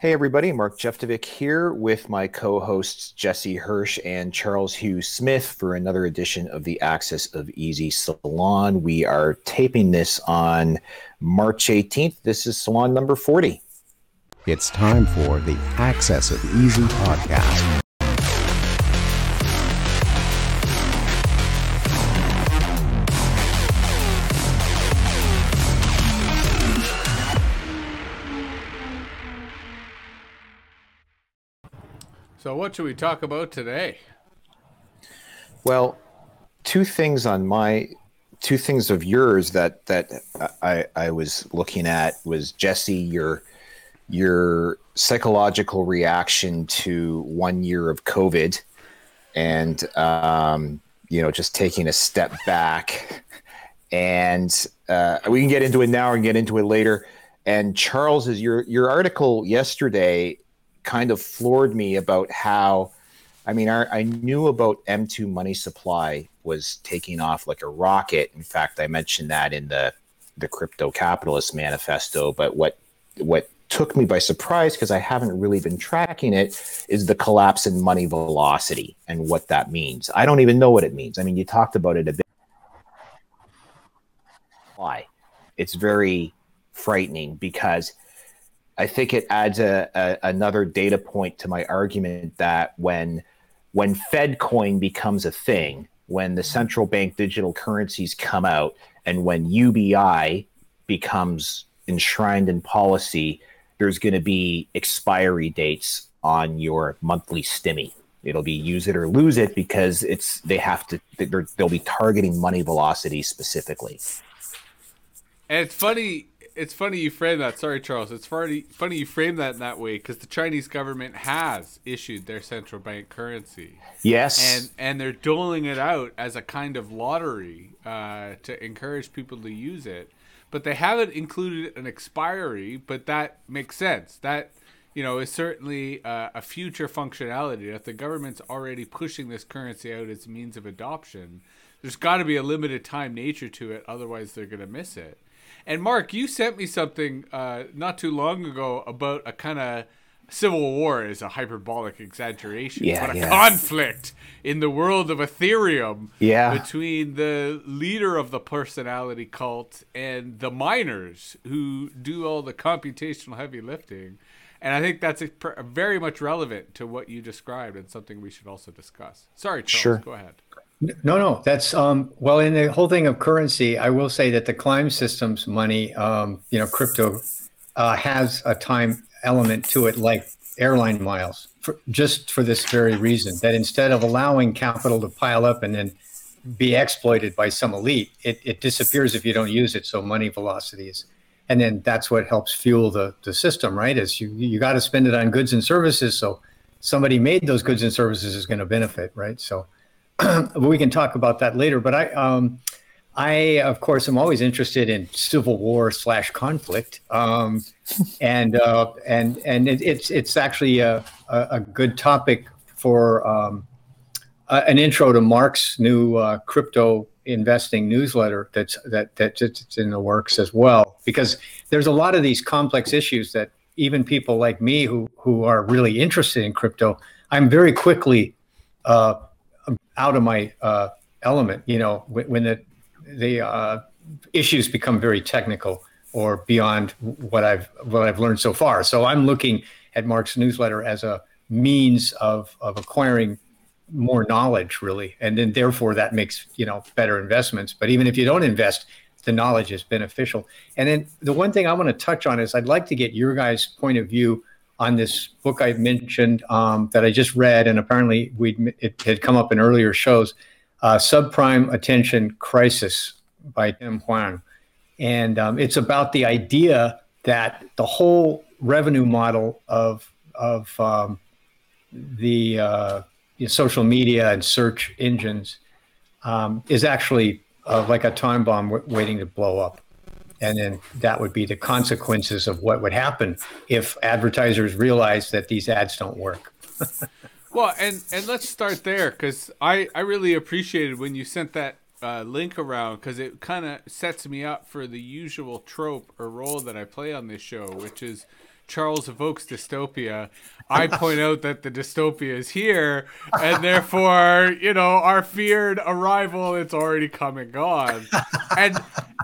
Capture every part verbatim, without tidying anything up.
Hey everybody, Mark Jeftovic here with my co-hosts Jesse Hirsch and Charles Hugh Smith for another edition of the Axis of Easy Salon. We are taping this on March eighteenth. This is Salon number forty. It's time for the Axis of Easy podcast. So what should we talk about today? Well, two things on my, two things of yours that that I, I was looking at was, Jesse, your your psychological reaction to one year of COVID, and um, you know, just taking a step back, and uh, we can get into it now and get into it later. And Charles, is your your article yesterday kind of floored me about how, I mean, I, I knew about M two money supply was taking off like a rocket. In fact, I mentioned that in the the Crypto Capitalist Manifesto. But what what took me by surprise, because I haven't really been tracking it, is the collapse in money velocity and what that means. I don't even know what it means. I mean, you talked about it a bit. Why? It's very frightening because I think it adds a, a, another data point to my argument that when when FedCoin becomes a thing, when the central bank digital currencies come out, and when U B I becomes enshrined in policy, there's going to be expiry dates on your monthly stimmy. It'll be use it or lose it, because it's they have to they'll be targeting money velocity specifically. And it's funny. It's funny you frame that. Sorry, Charles. It's funny, funny you frame that in that way, because the Chinese government has issued their central bank currency. Yes. And and they're doling it out as a kind of lottery uh, to encourage people to use it. But they haven't included an expiry, but that makes sense. That, you know, is certainly uh, a future functionality. If the government's already pushing this currency out as a means of adoption, there's got to be a limited time nature to it. Otherwise, they're going to miss it. And Mark, you sent me something uh, not too long ago about a kind of civil war is a hyperbolic exaggeration, yeah, but a yeah. conflict in the world of Ethereum yeah. between the leader of the personality cult and the miners who do all the computational heavy lifting. And I think that's a, a very much relevant to what you described, and something we should also discuss. Sorry, Charles, sure. Go ahead. No, no, that's, um, well, in the whole thing of currency, I will say that the CLIMB systems money, um, you know, crypto uh, has a time element to it, like airline miles, for, just for this very reason, that instead of allowing capital to pile up and then be exploited by some elite, it, it disappears if you don't use it. So money velocity is, and then that's what helps fuel the, the system, right? Is you, you got to spend it on goods and services. So somebody made those goods and services is going to benefit, right? So we can talk about that later, but I, um, I of course, am always interested in civil war slash conflict, um, and uh, and and it, it's it's actually a, a good topic for um, a, an intro to Mark's new uh, crypto investing newsletter that's that that's in the works as well, because there's a lot of these complex issues that even people like me who who are really interested in crypto, I'm very quickly Uh, out of my uh, element, you know, when, when the the uh, issues become very technical or beyond what I've what I've learned so far. So I'm looking at Mark's newsletter as a means of of acquiring more knowledge, really, and then therefore that makes, you know, better investments. But even if you don't invest, the knowledge is beneficial. And then the one thing I want to touch on is I'd like to get your guys' point of view on this book I mentioned um, that I just read, and apparently we'd, it had come up in earlier shows, uh, Subprime Attention Crisis by Tim Huang. And um, it's about the idea that the whole revenue model of, of um, the uh, you know, social media and search engines um, is actually uh, like a time bomb w- waiting to blow up. And then that would be the consequences of what would happen if advertisers realize that these ads don't work. Well, and, and let's start there, because I, I really appreciated when you sent that uh, link around, because it kind of sets me up for the usual trope or role that I play on this show, which is Charles evokes dystopia, I point out that the dystopia is here, and therefore, you know, our feared arrival, it's already come and gone. And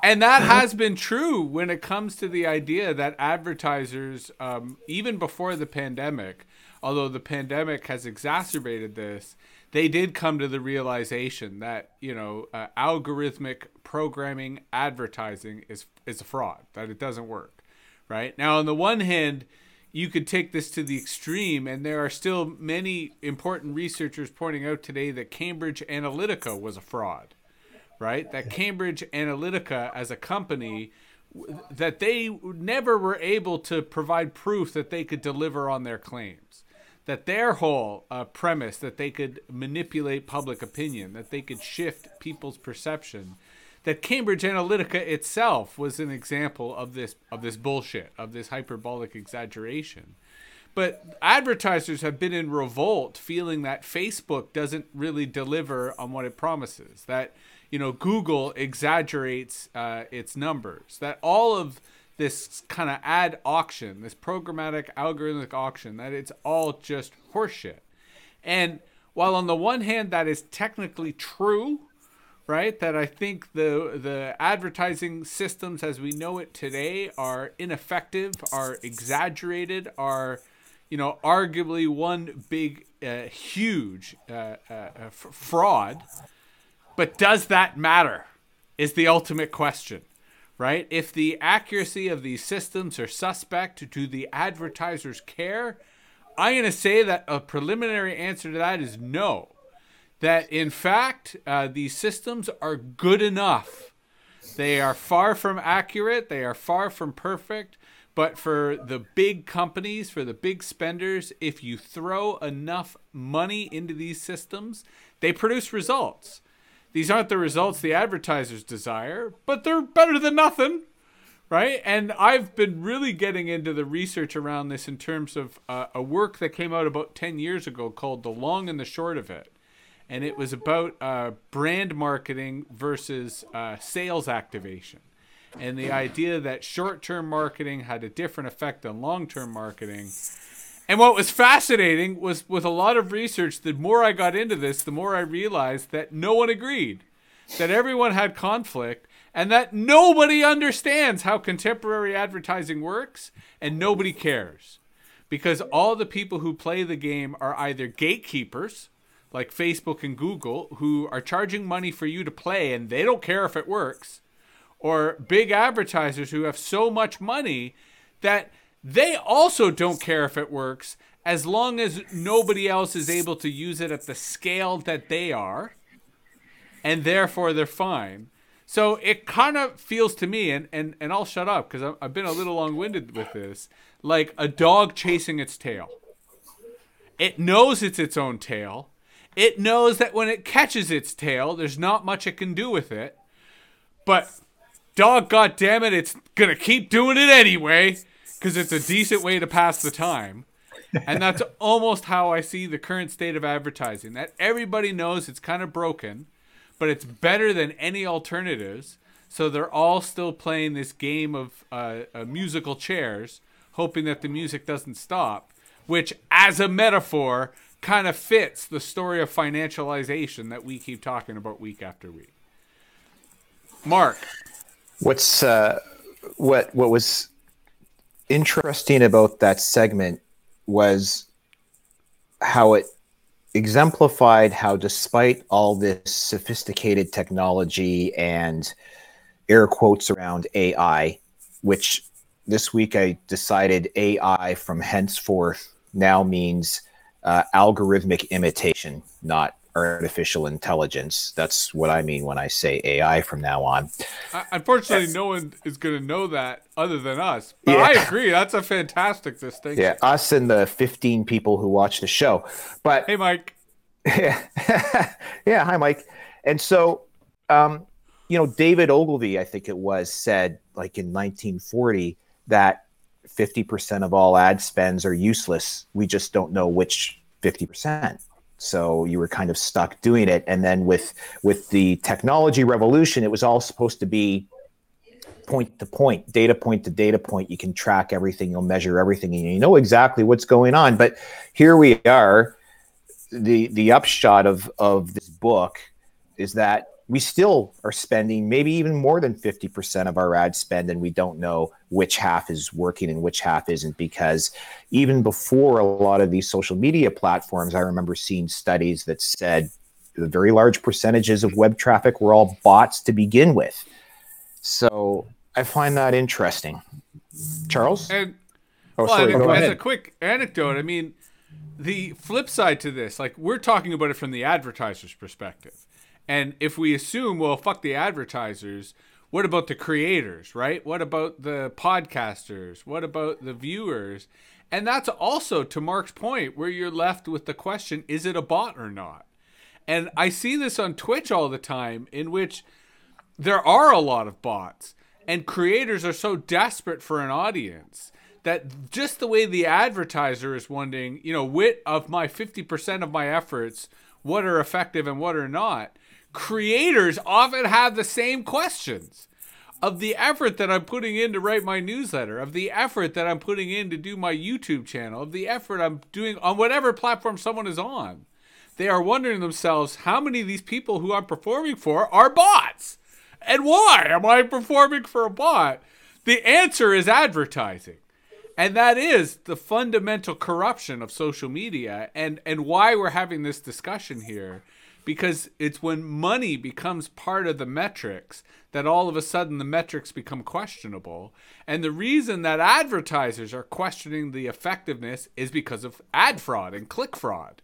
and that has been true when it comes to the idea that advertisers, um, even before the pandemic, although the pandemic has exacerbated this, they did come to the realization that, you know, uh, algorithmic programming advertising is is a fraud, that it doesn't work. Right now, on the one hand, you could take this to the extreme, and there are still many important researchers pointing out today that Cambridge Analytica was a fraud, right? That Cambridge Analytica as a company, that they never were able to provide proof that they could deliver on their claims, that their whole uh, premise that they could manipulate public opinion, that they could shift people's perception, that Cambridge Analytica itself was an example of this of this bullshit, of this hyperbolic exaggeration. But advertisers have been in revolt, feeling that Facebook doesn't really deliver on what it promises, that, you know, Google exaggerates uh, its numbers, that all of this kind of ad auction, this programmatic algorithmic auction, that it's all just horseshit. And while on the one hand that is technically true, right, that I think the the advertising systems as we know it today are ineffective, are exaggerated, are, you know, arguably one big, uh, huge uh, uh, f- fraud. But does that matter? Is the ultimate question, right? If the accuracy of these systems are suspect, do the advertisers care? I'm going to say that a preliminary answer to that is no. That, in fact, uh, these systems are good enough. They are far from accurate. They are far from perfect. But for the big companies, for the big spenders, if you throw enough money into these systems, they produce results. These aren't the results the advertisers desire, but they're better than nothing, right? And I've been really getting into the research around this in terms of uh, a work that came out about ten years ago called The Long and the Short of It. And it was about uh, brand marketing versus uh, sales activation. And the idea that short-term marketing had a different effect than long-term marketing. And what was fascinating was, with a lot of research, the more I got into this, the more I realized that no one agreed, that everyone had conflict, and that nobody understands how contemporary advertising works, and nobody cares. Because all the people who play the game are either gatekeepers, like Facebook and Google, who are charging money for you to play and they don't care if it works, or big advertisers who have so much money that they also don't care if it works as long as nobody else is able to use it at the scale that they are, and therefore they're fine. So it kind of feels to me, and, and, and I'll shut up because I've been a little long-winded with this, like a dog chasing its tail. It knows it's its own tail. It knows that when it catches its tail, there's not much it can do with it. But dog goddammit, it's going to keep doing it anyway because it's a decent way to pass the time. And that's almost how I see the current state of advertising. That everybody knows it's kind of broken, but it's better than any alternatives. So they're all still playing this game of uh, uh, musical chairs, hoping that the music doesn't stop, which as a metaphor kind of fits the story of financialization that we keep talking about week after week. Mark, what's uh, what what was interesting about that segment was how it exemplified how, despite all this sophisticated technology and air quotes around A I, which this week I decided A I from henceforth now means Uh, algorithmic imitation, not artificial intelligence. That's what I mean when I say A I from now on. Uh, unfortunately, that's, no one is going to know that other than us. But yeah. I agree. That's a fantastic distinction. Yeah, us and the fifteen people who watch the show. But hey, Mike. Yeah, yeah. Hi, Mike. And so, um, you know, David Ogilvy, I think it was, said like in nineteen forty that fifty percent of all ad spends are useless. We just don't know which fifty percent. So you were kind of stuck doing it. And then with with the technology revolution, it was all supposed to be point to point, data point to data point. You can track everything, you'll measure everything, and you know exactly what's going on. But here we are. The the upshot of, of this book is that we still are spending maybe even more than fifty percent of our ad spend, and we don't know which half is working and which half isn't, because even before a lot of these social media platforms, I remember seeing studies that said the very large percentages of web traffic were all bots to begin with. So I find that interesting. Charles? And, oh, well, sorry, and as ahead. a quick anecdote, I mean, the flip side to this, like, we're talking about it from the advertiser's perspective. And if we assume, well, fuck the advertisers, what about the creators, right? What about the podcasters? What about the viewers? And that's also, to Mark's point, where you're left with the question, is it a bot or not? And I see this on Twitch all the time, in which there are a lot of bots, and creators are so desperate for an audience that just the way the advertiser is wondering, you know, which of my fifty percent of my efforts, what are effective and what are not, creators often have the same questions of the effort that I'm putting in to write my newsletter, of the effort that I'm putting in to do my YouTube channel, of the effort I'm doing on whatever platform someone is on. They are wondering themselves, how many of these people who I'm performing for are bots? And why am I performing for a bot? The answer is advertising. And that is the fundamental corruption of social media, and, and why we're having this discussion here, because it's when money becomes part of the metrics that all of a sudden the metrics become questionable. And the reason that advertisers are questioning the effectiveness is because of ad fraud and click fraud.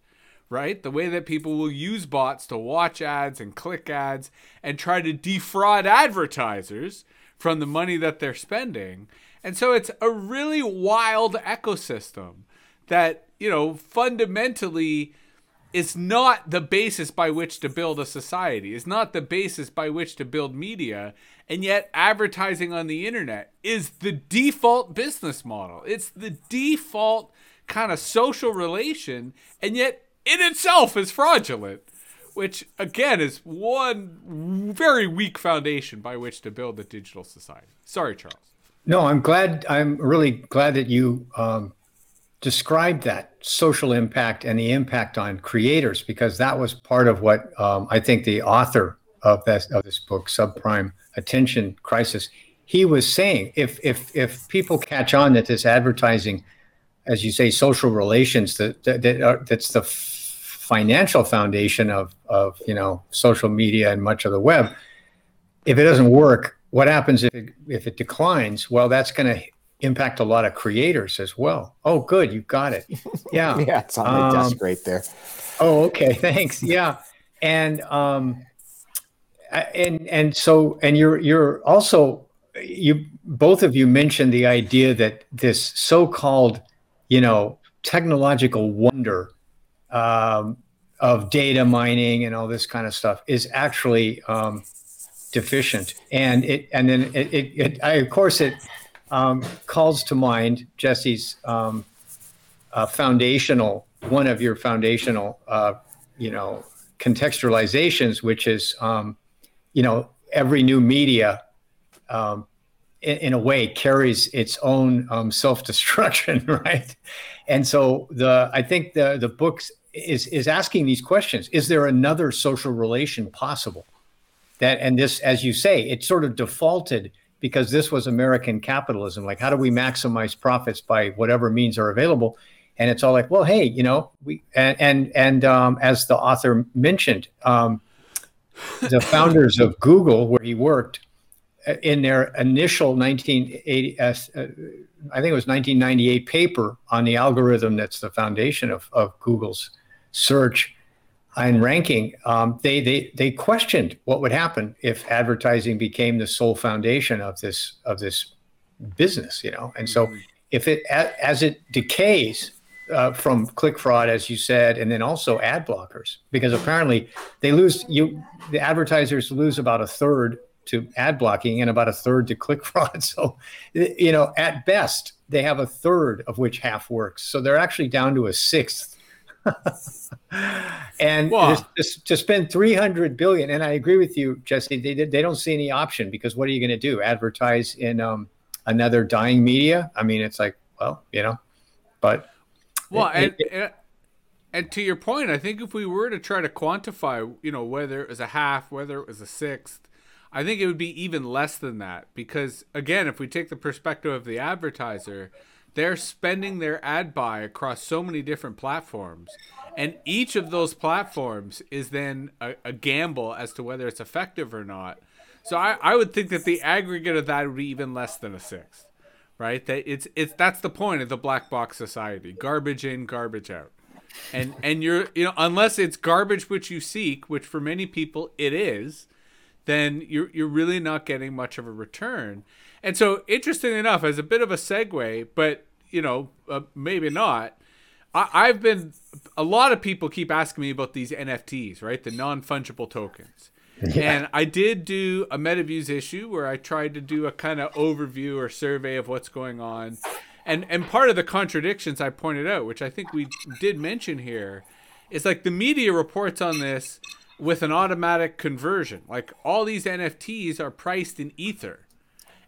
Right? The way that people will use bots to watch ads and click ads and try to defraud advertisers from the money that they're spending. And so it's a really wild ecosystem that, you know, fundamentally is not the basis by which to build a society, is not the basis by which to build media. And yet advertising on the internet is the default business model. It's the default kind of social relation. And yet in itself is fraudulent, which again is one very weak foundation by which to build a digital society. Sorry, Charles. No, I'm glad. I'm really glad that you um, described that social impact and the impact on creators, because that was part of what um, I think the author of this, of this book, Subprime Attention Crisis, he was saying. If if if people catch on that this advertising, as you say, social relations, that that, that are, that's the f- financial foundation of of you know social media and much of the web. If it doesn't work, what happens if it, if it declines? Well, that's going to impact a lot of creators as well. Oh, good, you got it. Yeah, yeah, it's on my um, desk right there. Oh, okay, thanks. Yeah, and um, and and so and you're you're also you both of you mentioned the idea that this so-called you know, technological wonder um, of data mining and all this kind of stuff is actually um, deficient. And it, and then it, it, it I, of course, it um, calls to mind Jesse's um, uh, foundational, one of your foundational, uh, you know, contextualizations, which is, um, you know, every new media um in a way carries its own um, self-destruction, right? And so the I think the the book is is asking these questions. Is there another social relation possible? That, and this, as you say, it sort of defaulted because this was American capitalism. Like, how do we maximize profits by whatever means are available? And it's all like, well, hey, you know, we and and, and um, as the author mentioned, um, the founders of Google, where he worked, in their initial nineteen eighty, uh, I think it was nineteen ninety-eight paper on the algorithm that's the foundation of, of Google's search and ranking, um, they, they they questioned what would happen if advertising became the sole foundation of this of this business, you know. And so, if it as it decays uh, from click fraud, as you said, and then also ad blockers, because apparently they lose you, the advertisers lose about a third to ad blocking and about a third to click fraud. So, you know, at best, they have a third of which half works. So they're actually down to a sixth And wow. to, to spend three hundred billion dollars, and I agree with you, Jesse, they, they don't see any option, because what are you going to do? Advertise in um, another dying media? I mean, it's like, well, you know, but. Well, it, and, it, and, and to your point, I think if we were to try to quantify, you know, whether it was a half, whether it was a sixth, I think it would be even less than that. Because, again, if we take the perspective of the advertiser, they're spending their ad buy across so many different platforms. And each of those platforms is then a, a gamble as to whether it's effective or not. So I, I would think that the aggregate of that would be even less than a sixth, right? That it's it's that's the point of the black box society: garbage in, garbage out. And and you're you know unless it's garbage which you seek, which for many people it is, then you're you're really not getting much of a return. And so, interestingly enough, as a bit of a segue, but, you know, uh, maybe not, I, I've been, a lot of people keep asking me about these N F Ts, right? The non-fungible tokens. Yeah. And I did do a MetaViews issue where I tried to do a kind of overview or survey of what's going on. And, and part of the contradictions I pointed out, which I think we did mention here, is like the media reports on this with an automatic conversion. Like all these N F Ts are priced in Ether.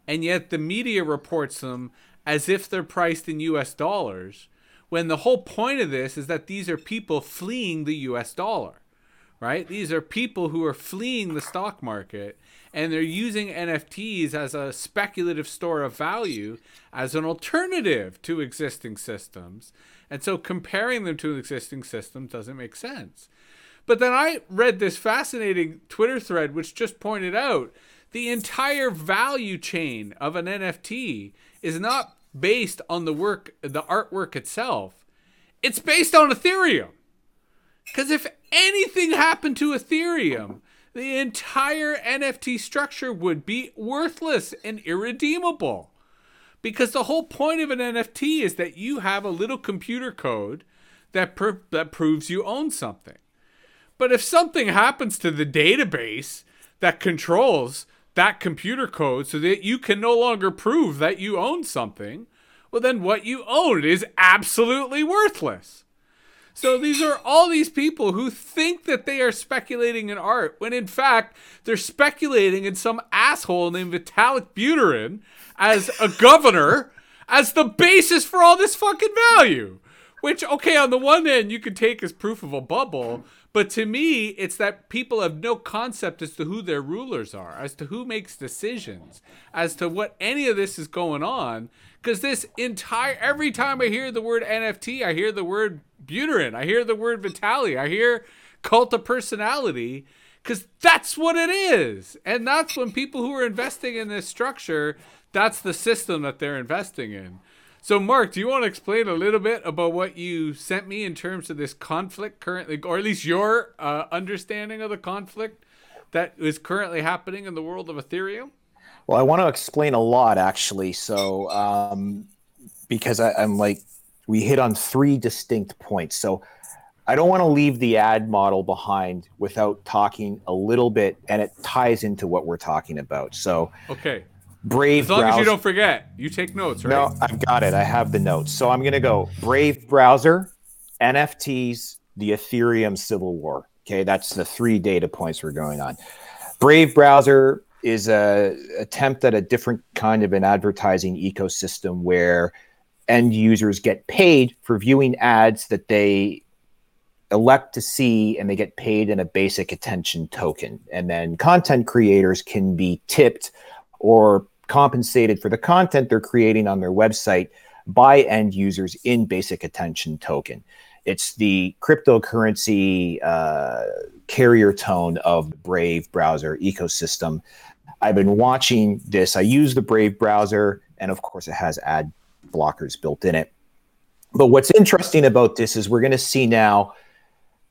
And yet the media reports them as if they're priced in U S dollars, when the whole point of this is that these are people fleeing the U S dollar, right? These are people who are fleeing the stock market, and they're using N F Ts as a speculative store of value as an alternative to existing systems. And so comparing them to an existing system doesn't make sense. But then I read this fascinating Twitter thread, which just pointed out the entire value chain of an N F T is not based on the work, the artwork itself. It's based on Ethereum. Because if anything happened to Ethereum, the entire N F T structure would be worthless and irredeemable. Because the whole point of an N F T is that you have a little computer code that per- that proves you own something. But if something happens to the database that controls that computer code so that you can no longer prove that you own something, well, then what you own is absolutely worthless. So these are all these people who think that they are speculating in art, when in fact, they're speculating in some asshole named Vitalik Buterin as a governor, as the basis for all this fucking value. Which, okay, on the one hand, you could take as proof of a bubble, but to me, it's that people have no concept as to who their rulers are, as to who makes decisions, as to what any of this is going on. Because this entire, every time I hear the word N F T, I hear the word Buterin, I hear the word Vitali, I hear cult of personality, because that's what it is. And that's when people who are investing in this structure, that's the system that they're investing in. So, Mark, do you want to explain a little bit about what you sent me in terms of this conflict currently, or at least your uh, understanding of the conflict that is currently happening in the world of Ethereum? Well, I want to explain a lot, actually. So, um, because I, I'm like, we hit on three distinct points. So, I don't want to leave the ad model behind without talking a little bit, and it ties into what we're talking about. So, okay. Brave Browser. As long browser. As you don't forget, you take notes, right? No, I've got it. I have the notes. So I'm going to go Brave Browser, N F Ts, the Ethereum Civil War. Okay, that's the three data points we're going on. Brave Browser is a attempt at a different kind of an advertising ecosystem where end users get paid for viewing ads that they elect to see, and they get paid in a basic attention token. And then content creators can be tipped or compensated for the content they're creating on their website by end users in basic attention token. It's the cryptocurrency uh, carrier tone of the Brave browser ecosystem. I've been watching this. I use the Brave browser, and of course it has ad blockers built in it. But what's interesting about this is we're going to see now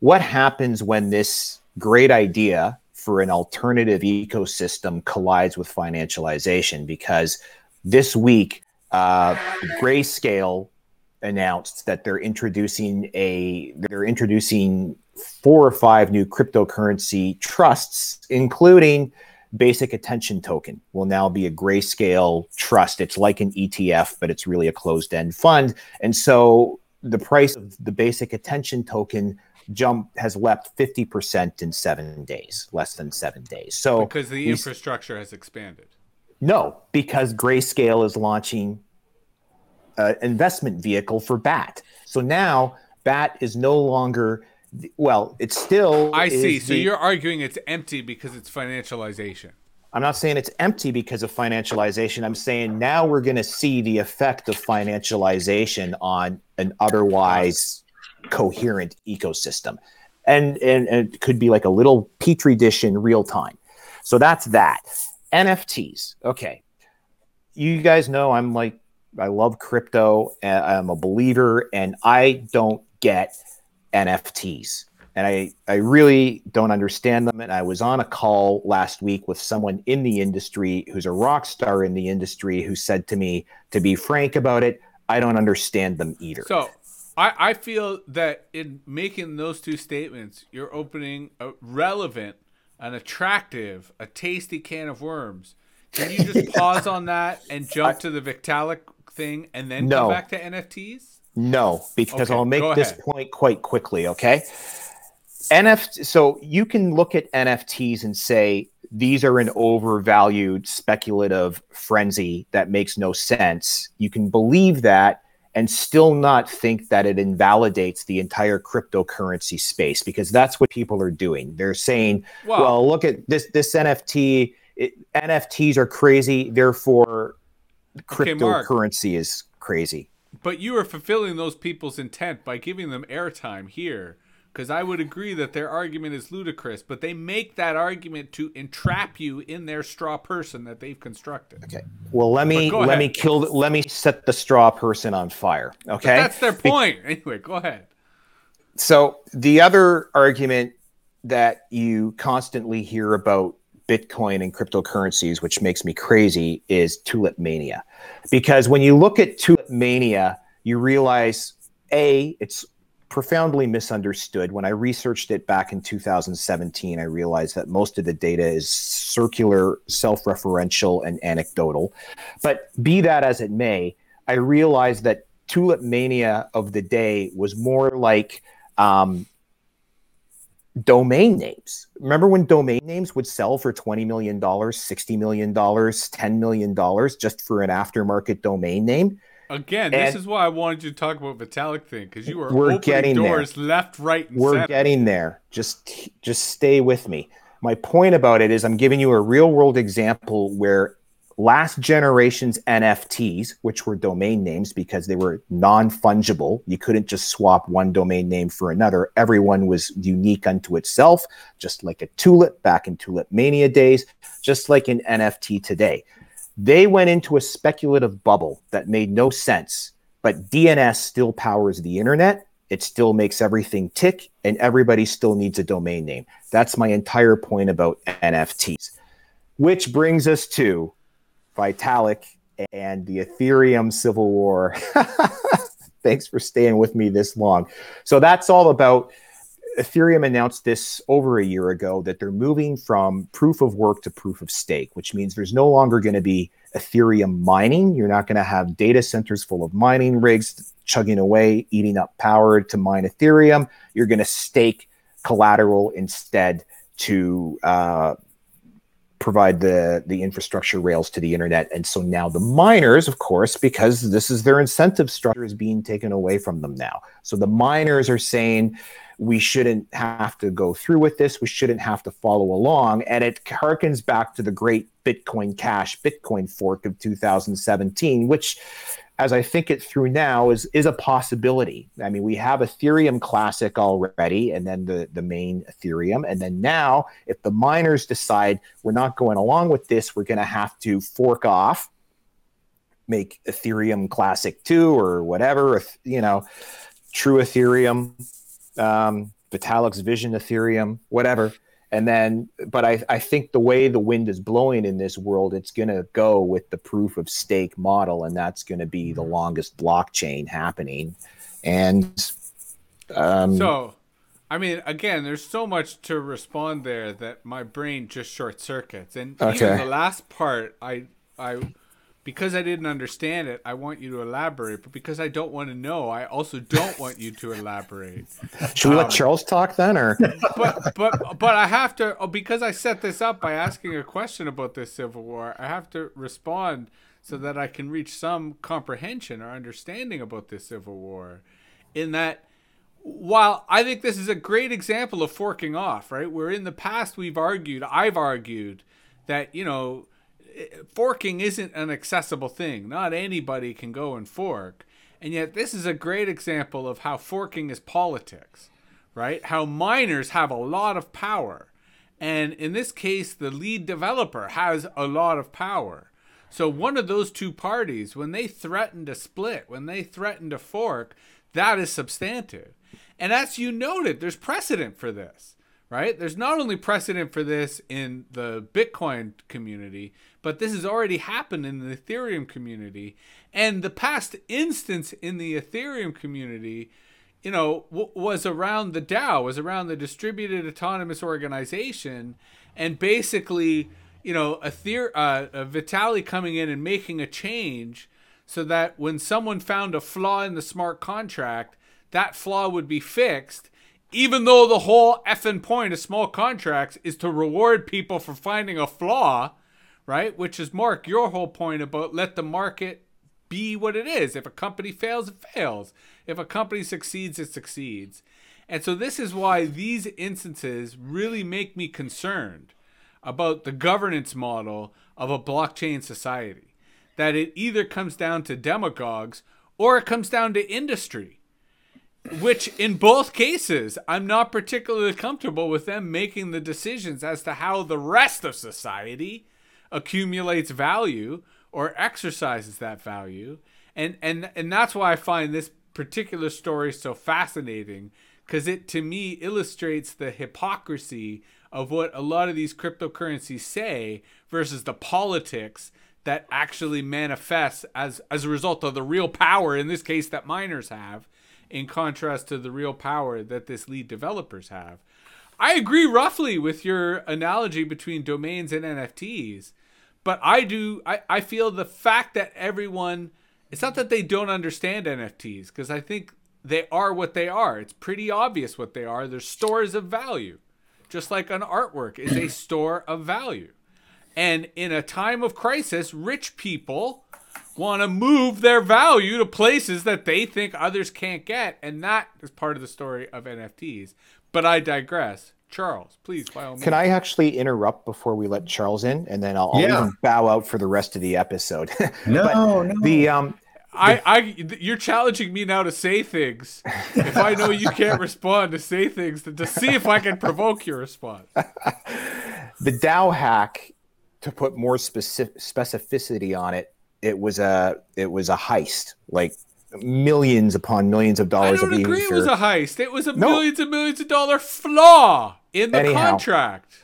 what happens when this great idea for an alternative ecosystem collides with financialization, because this week, uh, Grayscale announced that they're introducing a they're introducing four or five new cryptocurrency trusts, including Basic Attention Token will now be a Grayscale trust. It's like an E T F, but it's really a closed-end fund. And so the price of the Basic Attention Token jump has leapt fifty percent in seven days, less than seven days. So because the infrastructure has expanded. No, because Grayscale is launching an investment vehicle for B A T. So now B A T is no longer, well, it's still. I see. So the, you're arguing it's empty because it's financialization. I'm not saying it's empty because of financialization. I'm saying now we're going to see the effect of financialization on an otherwise coherent ecosystem. And, and, and it could be like a little petri dish in real time. So that's that. N F Ts. Okay. You guys know I'm like, I love crypto. And I'm a believer and I don't get N F Ts. And I, I really don't understand them. And I was on a call last week with someone in the industry who's a rock star in the industry who said to me, to be frank about it, I don't understand them either. So I, I feel that in making those two statements, you're opening a relevant, an attractive, a tasty can of worms. Can you just yeah. pause on that and jump I, to the Vitalik thing and then no. go back to N F Ts? No, because okay, I'll make this point quite quickly, okay? N F T, so you can look at N F Ts and say, these are an overvalued speculative frenzy that makes no sense. You can believe that and still not think that it invalidates the entire cryptocurrency space, because that's what people are doing. They're saying, wow. well, look at this, this N F T. It, N F Ts are crazy, therefore cryptocurrency okay, is crazy. But you are fulfilling those people's intent by giving them airtime here, because I would agree that their argument is ludicrous, but they make that argument to entrap you in their straw person that they've constructed. Okay. Well, let me let ahead. me kill let me set the straw person on fire. Okay. But that's their point. Be- anyway, go ahead. So the other argument that you constantly hear about Bitcoin and cryptocurrencies, which makes me crazy, is tulip mania. Because when you look at tulip mania, you realize, A, it's profoundly misunderstood. When I researched it back in two thousand seventeen, I realized that most of the data is circular, self-referential, and anecdotal. But be that as it may, I realized that tulip mania of the day was more like um, domain names. Remember when domain names would sell for twenty million dollars, sixty million dollars, ten million dollars just for an aftermarket domain name? Again, and this is why I wanted you to talk about Vitalik thing, because you are we're opening doors there. left, right, and we're center. We're getting there. Just, just stay with me. My point about it is I'm giving you a real-world example where last generation's N F Ts, which were domain names because they were non-fungible, you couldn't just swap one domain name for another. Everyone was unique unto itself, just like a tulip back in tulip mania days, just like an N F T today. They went into a speculative bubble that made no sense, but D N S still powers the internet. It still makes everything tick, and everybody still needs a domain name. That's my entire point about N F Ts, which brings us to Vitalik and the Ethereum Civil War. Thanks for staying with me this long. So that's all about Ethereum announced this over a year ago that they're moving from proof of work to proof of stake, which means there's no longer going to be Ethereum mining. You're not going to have data centers full of mining rigs chugging away, eating up power to mine Ethereum. You're going to stake collateral instead to uh, provide the, the infrastructure rails to the internet. And so now the miners, of course, because this is their incentive structure, is being taken away from them now. So the miners are saying, we shouldn't have to go through with this. We shouldn't have to follow along. And it harkens back to the great Bitcoin Cash, Bitcoin fork of two thousand seventeen, which, as I think it through now, is, is a possibility. I mean, we have Ethereum Classic already, and then the, the main Ethereum. And then now, if the miners decide we're not going along with this, we're going to have to fork off, make Ethereum Classic two or whatever, you know, true Ethereum, um Vitalik's vision Ethereum, whatever. And then, but I, I think the way the wind is blowing in this world, it's going to go with the proof of stake model, and that's going to be the longest blockchain happening. And um so I mean, again, there's so much to respond there that my brain just short circuits. And okay. even the last part, I I because I didn't understand it, I want you to elaborate. But because I don't want to know, I also don't want you to elaborate. Should um, we let Charles talk then? Or but, but but I have to, because I set this up by asking a question about this civil war, I have to respond so that I can reach some comprehension or understanding about this civil war. In that, while I think this is a great example of forking off, right? Where in the past we've argued, I've argued that, you know, forking isn't an accessible thing. Not anybody can go and fork. And yet this is a great example of how forking is politics, right? How miners have a lot of power. And in this case, the lead developer has a lot of power. So one of those two parties, when they threaten to split, when they threaten to fork, that is substantive. And as you noted, there's precedent for this, right? There's not only precedent for this in the Bitcoin community, but this has already happened in the Ethereum community. And the past instance in the Ethereum community, you know, w- was around the DAO, was around the Distributed Autonomous Organization. And basically, you know, a ther- uh, a Vitalik coming in and making a change so that when someone found a flaw in the smart contract, that flaw would be fixed, even though the whole effing point of smart contracts is to reward people for finding a flaw, right? Which is, Mark, your whole point about let the market be what it is. If a company fails, it fails. If a company succeeds, it succeeds. And so this is why these instances really make me concerned about the governance model of a blockchain society, that it either comes down to demagogues or it comes down to industry, which in both cases, I'm not particularly comfortable with them making the decisions as to how the rest of society accumulates value or exercises that value. And and and that's why I find this particular story so fascinating, because it, to me, illustrates the hypocrisy of what a lot of these cryptocurrencies say versus the politics that actually manifests as, as a result of the real power, in this case, that miners have, in contrast to the real power that this lead developers have. I agree roughly with your analogy between domains and N F Ts, but I do, I, I feel the fact that everyone, it's not that they don't understand N F Ts, because I think they are what they are. It's pretty obvious what they are. They're stores of value, just like an artwork is a store of value. And in a time of crisis, rich people want to move their value to places that they think others can't get. And that is part of the story of N F Ts. But I digress. Charles, please, by all means. Can I actually interrupt before we let Charles in? And then I'll, yeah. I'll even bow out for the rest of the episode. No, but no. The, um, the... I, I, you're challenging me now to say things. If I know you can't respond, to say things, to, to see if I can provoke your response. The DAO hack, to put more specific, specificity on it, It was a it was a heist, like millions upon millions of dollars. I don't of agree it was a heist. It was a no. millions and millions of dollar flaw in the Anyhow. contract.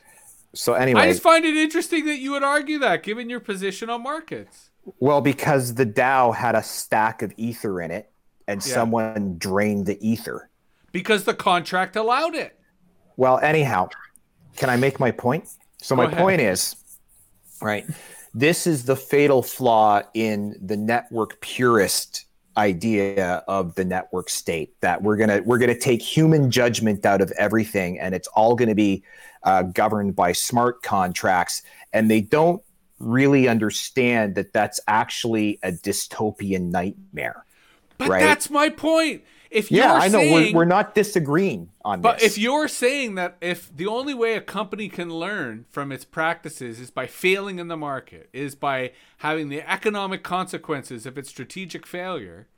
So anyway, I just find it interesting that you would argue that, given your position on markets. Well, because the DAO had a stack of ether in it, and yeah. someone drained the ether. Because the contract allowed it. Well, anyhow, can I make my point? So Go my ahead. point is, right. This is the fatal flaw in the network purist idea of the network state, that we're gonna we're gonna take human judgment out of everything, and it's all gonna be uh, governed by smart contracts. And they don't really understand that that's actually a dystopian nightmare. But right? that's my point. If you're yeah, I know saying, we're, we're not disagreeing on but this. But if you're saying that if the only way a company can learn from its practices is by failing in the market, is by having the economic consequences of its strategic failure,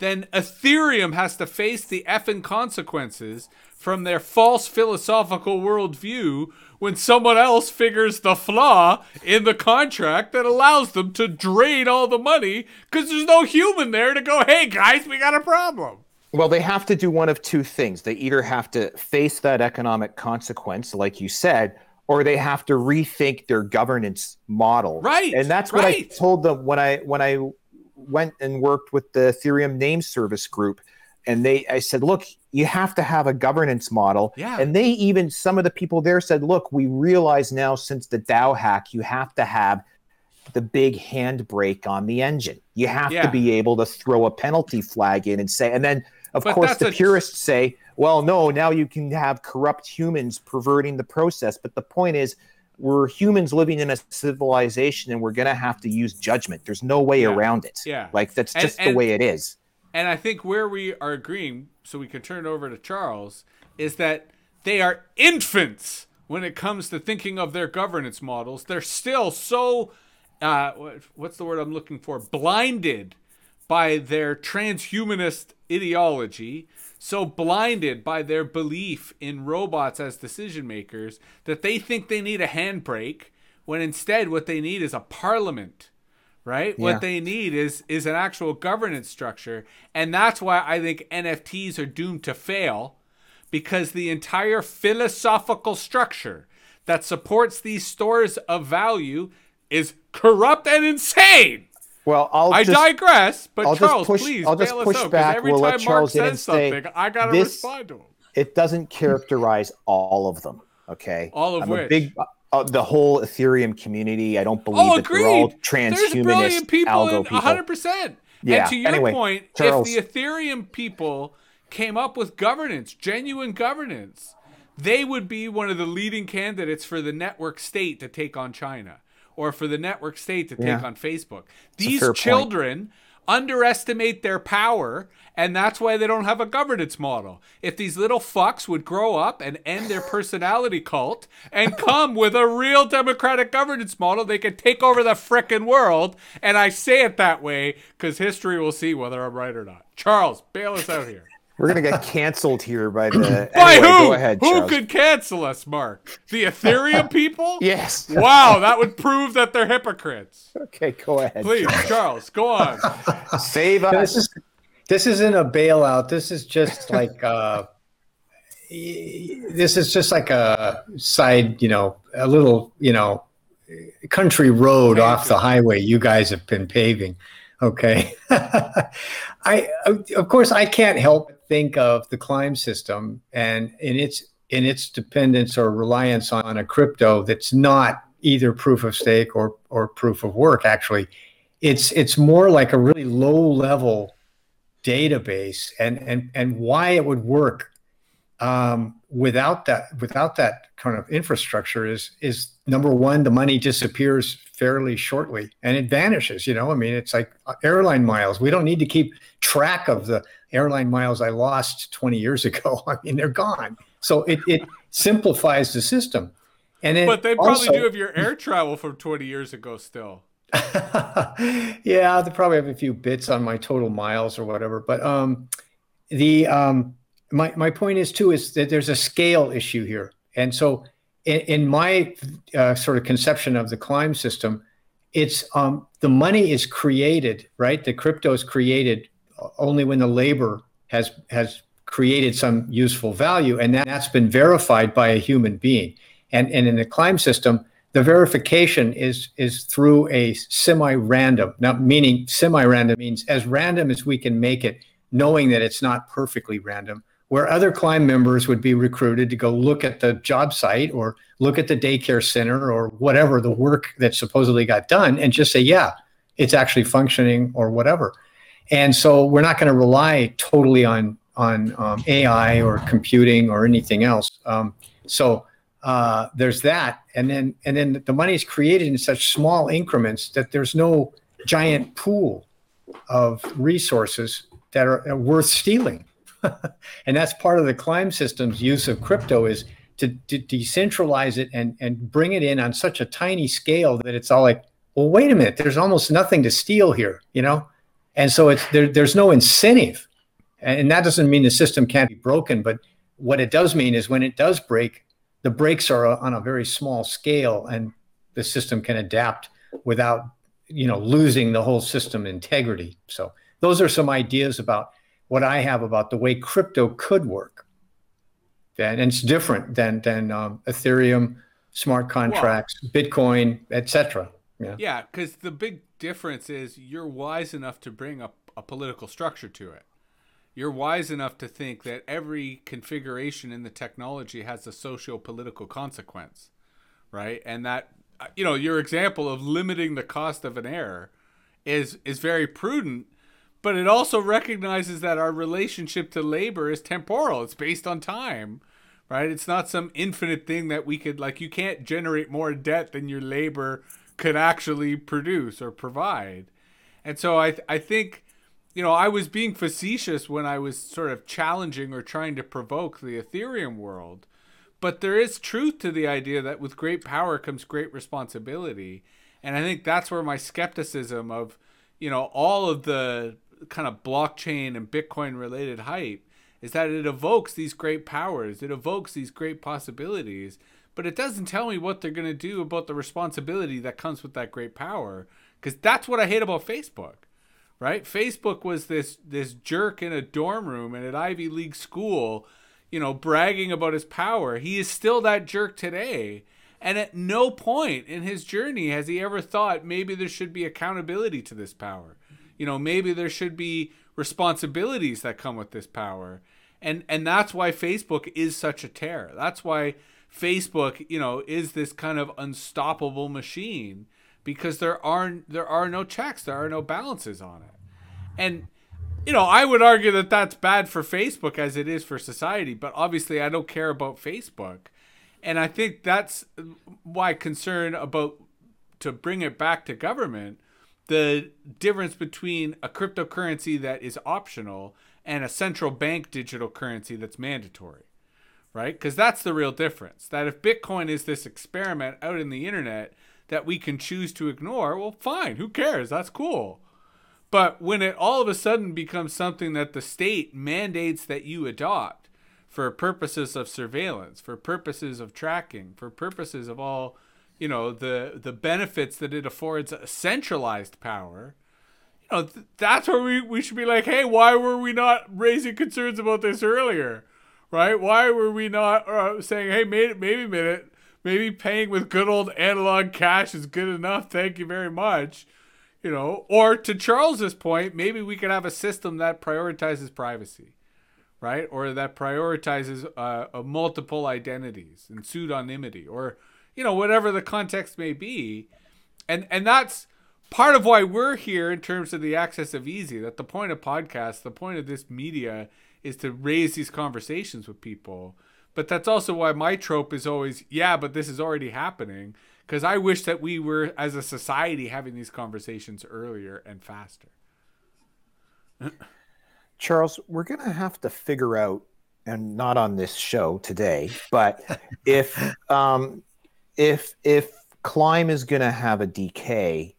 then Ethereum has to face the effing consequences from their false philosophical worldview when someone else figures the flaw in the contract that allows them to drain all the money because there's no human there to go, hey, guys, we got a problem. Well, they have to do one of two things. They either have to face that economic consequence, like you said, or they have to rethink their governance model. Right. And that's what right. I told them when I when I went and worked with the Ethereum Name Service group. And they, I said, look, you have to have a governance model. Yeah. And they even, some of the people there said, look, we realize now since the DAO hack, you have to have the big handbrake on the engine. You have yeah. to be able to throw a penalty flag in and say, and then of but course the a... purists say, well, no, now you can have corrupt humans perverting the process. But the point is, we're humans living in a civilization and we're going to have to use judgment. There's no way yeah. around it. Yeah. Like that's just and, and, the way it is. And I think where we are agreeing, so we can turn it over to Charles, is that they are infants when it comes to thinking of their governance models. They're still so, uh, what's the word I'm looking for? Blinded by their transhumanist ideology, so blinded by their belief in robots as decision makers that they think they need a handbrake when instead what they need is a parliament, right? Yeah. What they need is is an actual governance structure. And that's why I think N F Ts are doomed to fail, because the entire philosophical structure that supports these stores of value is corrupt and insane. Well, I'll I just, digress, but I'll Charles, just push, please, I'll just push out, back. Every we'll time let Charles Mark in and say, I gotta this, respond to him. It doesn't characterize all of them, okay? All of I'm which? A big, uh, the whole Ethereum community, I don't believe oh, that they're all transhumanist. There's brilliant people, algo people. one hundred percent. Yeah. And to your anyway, point, Charles, if the Ethereum people came up with governance, genuine governance, they would be one of the leading candidates for the network state to take on China, or for the network state to take yeah. on Facebook. These children point. underestimate their power, and that's why they don't have a governance model. If these little fucks would grow up and end their personality cult and come with a real democratic governance model, they could take over the frickin' world. And I say it that way because history will see whether I'm right or not. Charles, bail us out here. We're going to get canceled here by the... By anyway, who? Go ahead, who Charles. Could cancel us, Mark? The Ethereum people? Yes. Wow, that would prove that they're hypocrites. Okay, go ahead. Please, Charles, Charles go on. Save us. This, is, this isn't a bailout. This is just like... Uh, this is just like a side, you know, a little, you know, country road Thank off you. The highway you guys have been paving. Okay. I, of course, I can't help think of the CLIMB system and in its in its dependence or reliance on a crypto that's not either proof of stake or or proof of work. Actually, it's it's more like a really low level database, and and and why it would work um, without that without that kind of infrastructure is is number one, the money disappears fairly shortly and it vanishes. You know, I mean, it's like airline miles. We don't need to keep track of the airline miles I lost twenty years ago. I mean, they're gone. So it, it simplifies the system. And then but they probably also, do have your air travel from twenty years ago still. Yeah, they probably have a few bits on my total miles or whatever. But um, the um, my my point is too is that there's a scale issue here, and so. In my uh, sort of conception of the CLIMB system, it's um, the money is created, right? The crypto is created only when the labor has has created some useful value, and that, that's been verified by a human being. And and in the CLIMB system, the verification is is through a semi-random. Now, meaning semi-random means as random as we can make it, knowing that it's not perfectly random. Where other CLIMB members would be recruited to go look at the job site or look at the daycare center or whatever the work that supposedly got done and just say, yeah, it's actually functioning or whatever. And so we're not going to rely totally on on um, A I or computing or anything else. Um, so uh, there's that, and then and then the money is created in such small increments that there's no giant pool of resources that are, are worth stealing. And that's part of the CLIMB system's use of crypto is to, to decentralize it and, and bring it in on such a tiny scale that it's all like, well, wait a minute, there's almost nothing to steal here, you know? And so it's there, there's no incentive. And that doesn't mean the system can't be broken, but what it does mean is when it does break, the breaks are on a very small scale and the system can adapt without, you know, losing the whole system integrity. So those are some ideas about what I have about the way crypto could work. And it's different than than um, Ethereum, smart contracts, well, Bitcoin, et cetera. Yeah, yeah, because the big difference is you're wise enough to bring up a, a political structure to it. You're wise enough to think that every configuration in the technology has a socio-political consequence, right? And that you know, your example of limiting the cost of an error is is very prudent, but it also recognizes that our relationship to labor is temporal. It's based on time, right? It's not some infinite thing that we could, like, you can't generate more debt than your labor could actually produce or provide. And so I th- I think, you know, I was being facetious when I was sort of challenging or trying to provoke the Ethereum world. But there is truth to the idea that with great power comes great responsibility. And I think that's where my skepticism of, you know, all of the kind of blockchain and Bitcoin related hype is that it evokes these great powers. It evokes these great possibilities, but it doesn't tell me what they're going to do about the responsibility that comes with that great power. Because that's what I hate about Facebook, right? Facebook was this this jerk in a dorm room and at Ivy League school, you know, bragging about his power. He is still that jerk today. And at no point in his journey has he ever thought maybe there should be accountability to this power. You know, maybe there should be responsibilities that come with this power. And and that's why Facebook is such a terror. That's why Facebook, you know, is this kind of unstoppable machine, because there are there are no checks, there are no balances on it. And you know, I would argue that that's bad for Facebook as it is for society, but obviously I don't care about Facebook. And I think that's why concern about, to bring it back to government, the difference between a cryptocurrency that is optional and a central bank digital currency that's mandatory, right? Because that's the real difference. That if Bitcoin is this experiment out in the internet that we can choose to ignore, well, fine, who cares? That's cool. But when it all of a sudden becomes something that the state mandates that you adopt for purposes of surveillance, for purposes of tracking, for purposes of all, you know, the the benefits that it affords a centralized power, you know, th- that's where we, we should be like, hey, why were we not raising concerns about this earlier, right? Why were we not uh, saying, hey, maybe, maybe minute, maybe paying with good old analog cash is good enough. Thank you very much. You know, or to Charles's point, maybe we could have a system that prioritizes privacy, right? Or that prioritizes uh, a multiple identities and pseudonymity, or, you know, whatever the context may be. And and that's part of why we're here in terms of the Axis of Easy, that the point of podcasts, the point of this media is to raise these conversations with people. But that's also why my trope is always, yeah, but this is already happening. Because I wish that we were, as a society, having these conversations earlier and faster. Charles, we're going to have to figure out, and not on this show today, but if um, if if CLIMB is going to have a decay,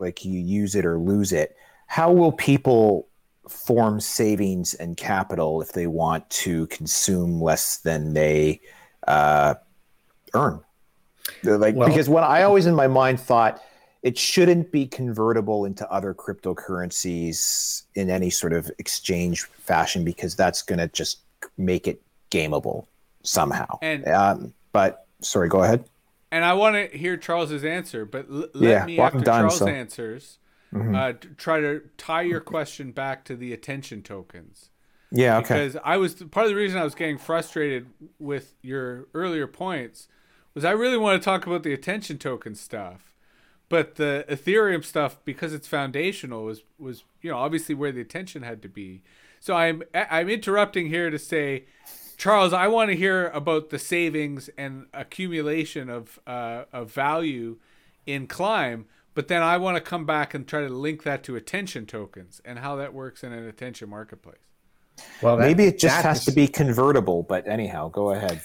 like you use it or lose it, how will people form savings and capital if they want to consume less than they uh, earn? Like, well, because when I always in my mind thought it shouldn't be convertible into other cryptocurrencies in any sort of exchange fashion, because that's going to just make it gameable somehow. And, um, but sorry, go ahead. And I want to hear Charles's answer, but l- let yeah, me, well, after done, Charles so. answers, mm-hmm. uh, try to tie your question back to the attention tokens. Yeah, okay. Because I was, part of the reason I was getting frustrated with your earlier points was I really want to talk about the attention token stuff, but the Ethereum stuff, because it's foundational, was, was, you know, obviously where the attention had to be. So I'm I'm interrupting here to say, Charles, I want to hear about the savings and accumulation of uh, of value in CLIMB, but then I want to come back and try to link that to attention tokens and how that works in an attention marketplace. Well, that, maybe it just has to be convertible, but anyhow, go ahead.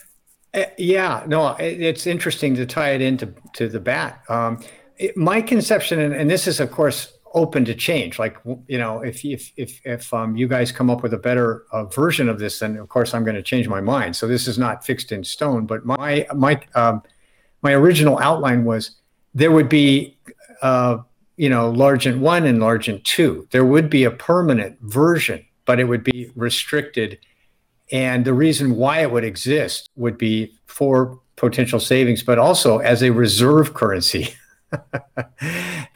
Uh, yeah, no, it, it's interesting to tie it into to the bat. Um, it, my conception, and, and this is, of course, open to change. Like, you know, if if if, if um, you guys come up with a better uh, version of this, then of course I'm going to change my mind. So this is not fixed in stone. But my my um, my original outline was there would be, uh, you know, Largent one and Largent two. There would be a permanent version, but it would be restricted. And the reason why it would exist would be for potential savings, but also as a reserve currency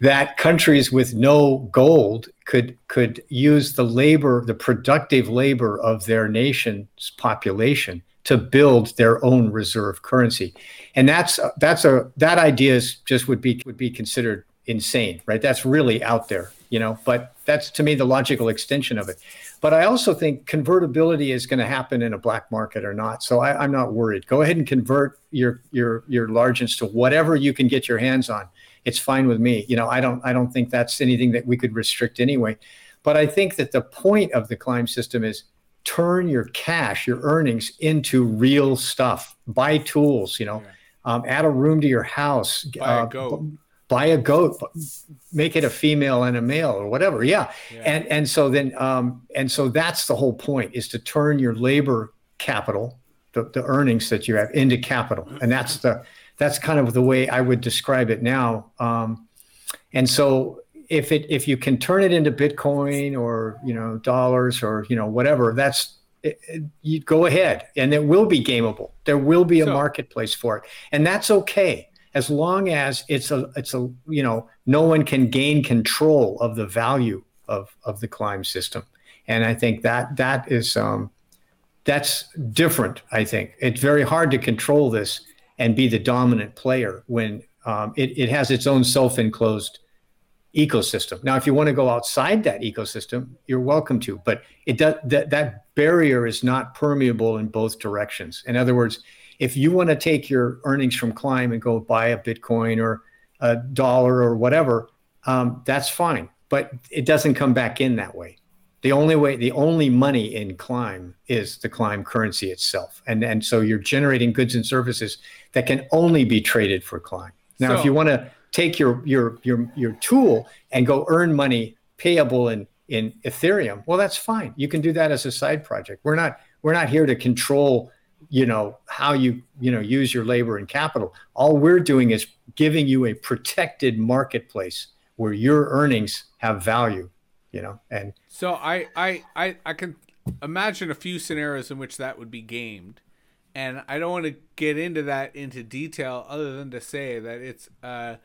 that countries with no gold could could use the labor, the productive labor of their nation's population to build their own reserve currency. And that's that's a that idea is just would be would be considered insane, right? That's really out there, you know, but that's to me the logical extension of it. But I also think convertibility is going to happen in a black market or not. So I, I'm not worried. Go ahead and convert your your your largents to whatever you can get your hands on. It's fine with me. You know, I don't I don't think that's anything that we could restrict anyway. But I think that the point of the CLIMB system is turn your cash, your earnings into real stuff. Buy tools, you know, yeah. um, add a room to your house. Buy uh, a goat. B- buy a goat, make it a female and a male or whatever. Yeah. yeah. And and so then, um, and so that's the whole point, is to turn your labor capital, the, the earnings that you have, into capital. And that's the, that's kind of the way I would describe it now. Um, and so if it, if you can turn it into Bitcoin or, you know, dollars or, you know, whatever, that's, it, it, you go ahead, and it will be gameable. There will be a so, marketplace for it. And that's okay, as long as it's a, it's a, you know, no one can gain control of the value of, of the CLIMB system. And I think that that is, um, that's different. I think it's very hard to control this and be the dominant player when um, it, it has its own self-enclosed ecosystem. Now, if you want to go outside that ecosystem, you're welcome to, but it does, that, that barrier is not permeable in both directions. In other words, if you want to take your earnings from CLIMB and go buy a Bitcoin or a dollar or whatever, um, that's fine, but it doesn't come back in that way. The only way, the only money in CLIMB is the CLIMB currency itself. And and so you're generating goods and services that can only be traded for CLIMB. Now, so, if you want to take your, your, your, your tool and go earn money payable in, in Ethereum, well, that's fine. You can do that as a side project. We're not, we're not here to control, you know, how you, you know, use your labor and capital. All we're doing is giving you a protected marketplace where your earnings have value, you know, and so I, I, I, I can imagine a few scenarios in which that would be gamed. And I don't want to get into that into detail, other than to say that it's uh,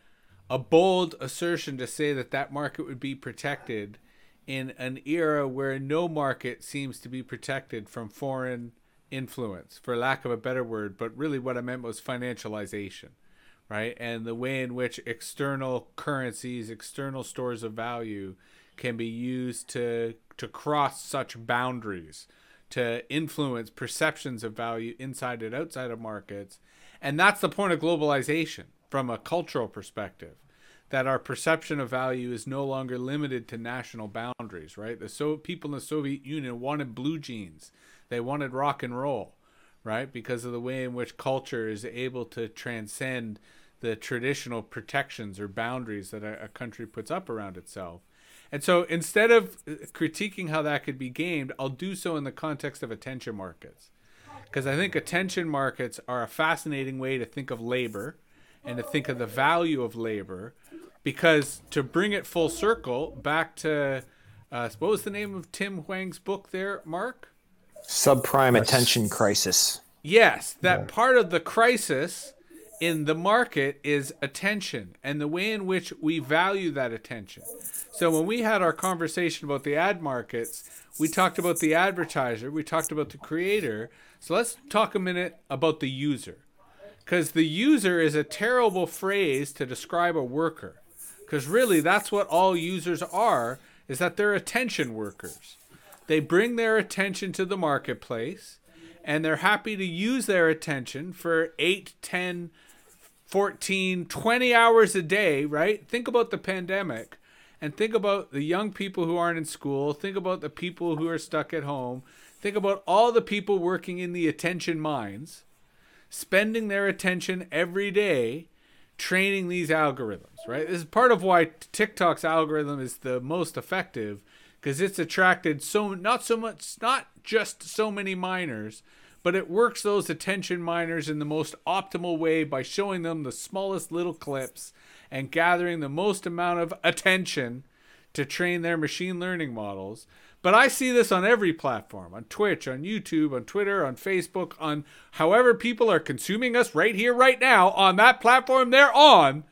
a bold assertion to say that that market would be protected in an era where no market seems to be protected from foreign influence, for lack of a better word. But really what I meant was financialization, right? And the way in which external currencies, external stores of value can be used to to cross such boundaries, to influence perceptions of value inside and outside of markets. And that's the point of globalization from a cultural perspective, that our perception of value is no longer limited to national boundaries, right? The so people in the Soviet Union wanted blue jeans. They wanted rock and roll, right? Because of the way in which culture is able to transcend the traditional protections or boundaries that a, a country puts up around itself. And so instead of critiquing how that could be gamed, I'll do so in the context of attention markets, because I think attention markets are a fascinating way to think of labor and to think of the value of labor. Because to bring it full circle back to, uh, what was the name of Tim Huang's book there, Mark? Subprime Attention Crisis. Yes, that yeah. part of the crisis in the market is attention and the way in which we value that attention. So when we had our conversation about the ad markets, we talked about the advertiser, we talked about the creator. So let's talk a minute about the user, because the user is a terrible phrase to describe a worker, because really that's what all users are, is that they're attention workers. They bring their attention to the marketplace and they're happy to use their attention for eight, ten, fourteen, twenty hours a day, right? Think about the pandemic and think about the young people who aren't in school. Think about the people who are stuck at home. Think about all the people working in the attention mines, spending their attention every day training these algorithms, right? This is part of why TikTok's algorithm is the most effective, because it's attracted so not so much, not just so many miners, but it works those attention miners in the most optimal way by showing them the smallest little clips and gathering the most amount of attention to train their machine learning models. But I see this on every platform, on Twitch, on YouTube, on Twitter, on Facebook, on however people are consuming us right here, right now, on that platform they're on,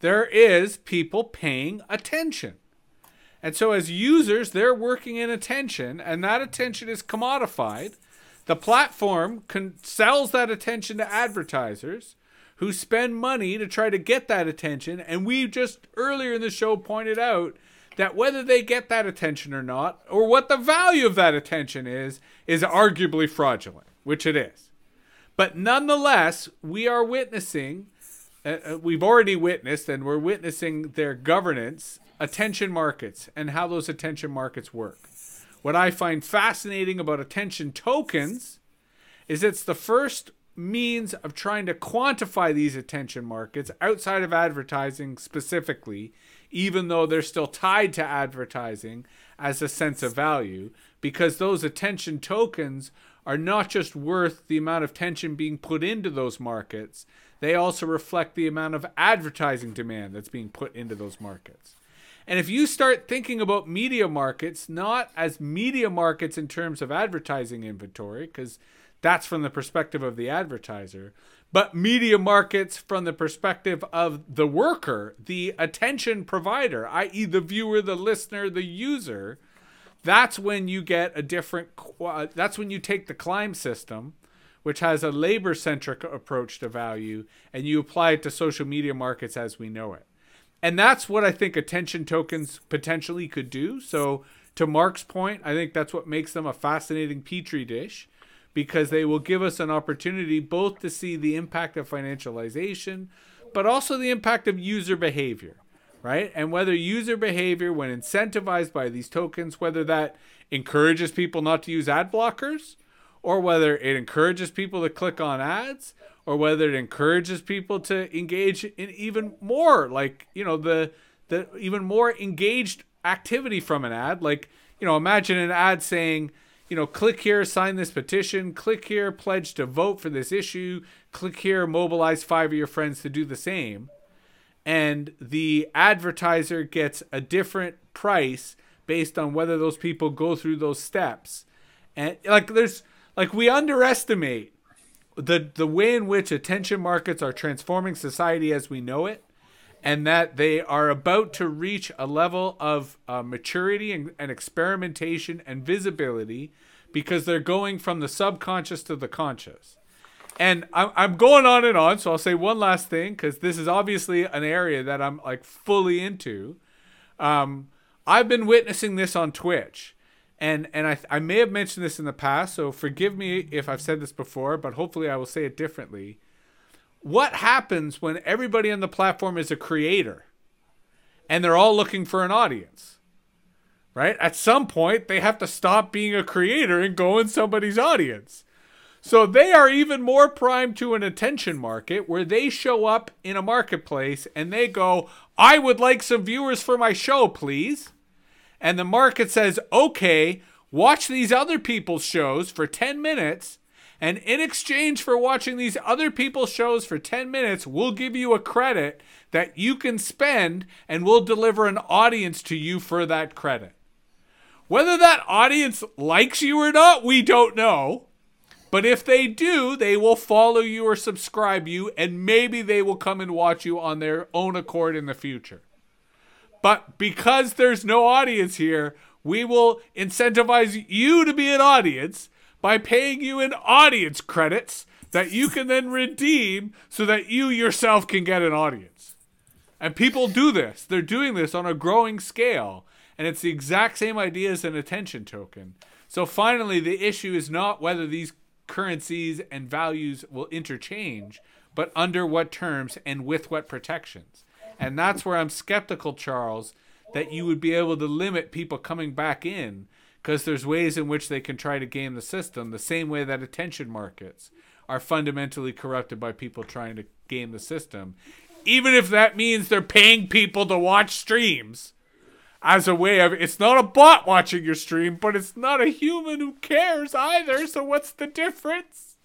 there is people paying attention. And so as users, they're working in attention, and that attention is commodified. The platform con- sells that attention to advertisers who spend money to try to get that attention. And we just earlier in the show pointed out that whether they get that attention or not, or what the value of that attention is, is arguably fraudulent, which it is. But nonetheless, we are witnessing, uh, we've already witnessed, and we're witnessing their governance, attention markets, and how those attention markets work. What I find fascinating about attention tokens is it's the first means of trying to quantify these attention markets outside of advertising specifically, even though they're still tied to advertising as a sense of value, because those attention tokens are not just worth the amount of attention being put into those markets, they also reflect the amount of advertising demand that's being put into those markets. And if you start thinking about media markets, not as media markets in terms of advertising inventory, because that's from the perspective of the advertiser, but media markets from the perspective of the worker, the attention provider, that is the viewer, the listener, the user, that's when you get a different, that's when you take the CLIMB system, which has a labor-centric approach to value, and you apply it to social media markets as we know it. And that's what I think attention tokens potentially could do. So to Mark's point, I think that's what makes them a fascinating petri dish, because they will give us an opportunity both to see the impact of financialization, but also the impact of user behavior. Right? And whether user behavior, when incentivized by these tokens, whether that encourages people not to use ad blockers, or whether it encourages people to click on ads, or whether it encourages people to engage in even more, like, you know, the the even more engaged activity from an ad. Like, you know, imagine an ad saying, you know, click here, sign this petition, click here, pledge to vote for this issue, click here, mobilize five of your friends to do the same. And the advertiser gets a different price based on whether those people go through those steps. And like there's like we underestimate the the way in which attention markets are transforming society as we know it, and that they are about to reach a level of uh, maturity and, and experimentation and visibility, because they're going from the subconscious to the conscious. And I'm going on and on, so I'll say one last thing, because this is obviously an area that I'm like fully into. Um, I've been witnessing this on Twitch, and and I, I may have mentioned this in the past, so forgive me if I've said this before, but hopefully I will say it differently. What happens when everybody on the platform is a creator, and they're all looking for an audience, right? At some point, they have to stop being a creator and go in somebody's audience. So they are even more primed to an attention market, where they show up in a marketplace and they go, I would like some viewers for my show, please. And the market says, okay, watch these other people's shows for ten minutes. And in exchange for watching these other people's shows for ten minutes, we'll give you a credit that you can spend, and we'll deliver an audience to you for that credit. Whether that audience likes you or not, we don't know. But if they do, they will follow you or subscribe you, and maybe they will come and watch you on their own accord in the future. But because there's no audience here, we will incentivize you to be an audience by paying you in audience credits that you can then redeem so that you yourself can get an audience. And people do this. They're doing this on a growing scale. And it's the exact same idea as an attention token. So finally, the issue is not whether these currencies and values will interchange, but under what terms and with what protections. And that's where I'm skeptical, Charles, that you would be able to limit people coming back in, because there's ways in which they can try to game the system, the same way that attention markets are fundamentally corrupted by people trying to game the system, even if that means they're paying people to watch streams as a way of, it's not a bot watching your stream, but it's not a human who cares either, so what's the difference?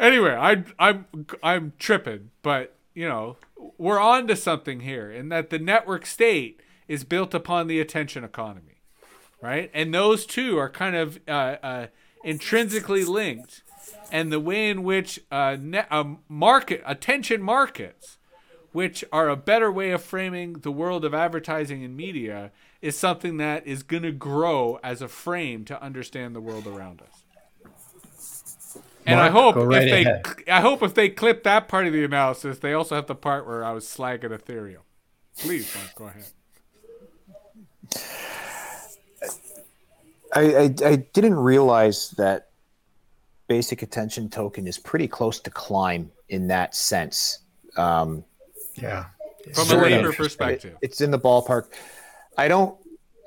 Anyway, I, I'm I'm tripping, but, you know, we're on to something here, in that the network state is built upon the attention economy, right? And those two are kind of uh, uh, intrinsically linked, and the way in which uh, ne- uh, market attention markets, which are a better way of framing the world of advertising and media, is something that is going to grow as a frame to understand the world around us. And Mark, I hope right if ahead. they, I hope if they clip that part of the analysis, they also have the part where I was slagging Ethereum. Please, Mark, go ahead. I, I I didn't realize that Basic Attention Token is pretty close to CLIMB in that sense. Um, yeah, from a labor perspective, it, it's in the ballpark. I don't.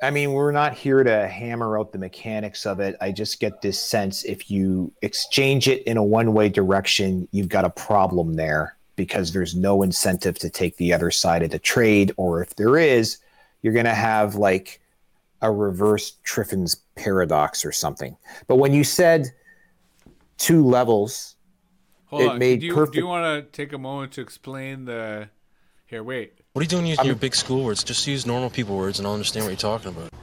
I mean, we're not here to hammer out the mechanics of it. I just get this sense if you exchange it in a one-way direction, you've got a problem there because there's no incentive to take the other side of the trade. Or if there is, you're going to have like a reverse Triffin's paradox or something. But when you said two levels, Hold it on. made do you, perfect. Do you want to take a moment to explain the... Here, wait. What are you doing using I'm... your big school words? Just use normal people words and I'll understand what you're talking about.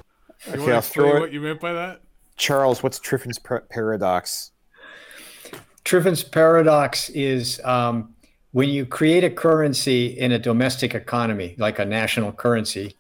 Okay, you want I'll to throw it... what you meant by that? Charles, what's Triffin's par- paradox? Triffin's paradox is um, when you create a currency in a domestic economy, like a national currency,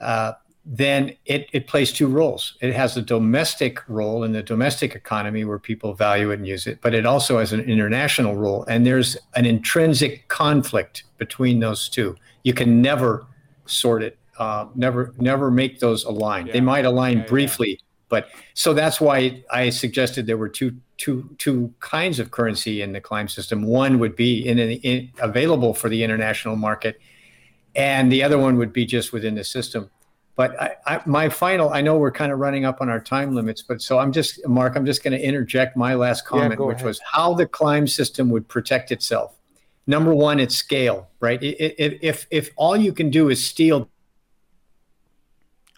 uh, then it, it plays two roles. It has a domestic role in the domestic economy where people value it and use it, but it also has an international role. And there's an intrinsic conflict between those two. You can never sort it, uh, never never make those align. Yeah. They might align yeah, briefly, yeah. but so that's why I suggested there were two, two, two kinds of currency in the CLIMB system. One would be in, an, in available for the international market, and the other one would be just within the system. But I, I, my final, I know we're kind of running up on our time limits, but so I'm just, Mark, I'm just going to interject my last comment, yeah, which ahead. was how the CLIMB system would protect itself. Number one, it's scale, right? It, it, if if all you can do is steal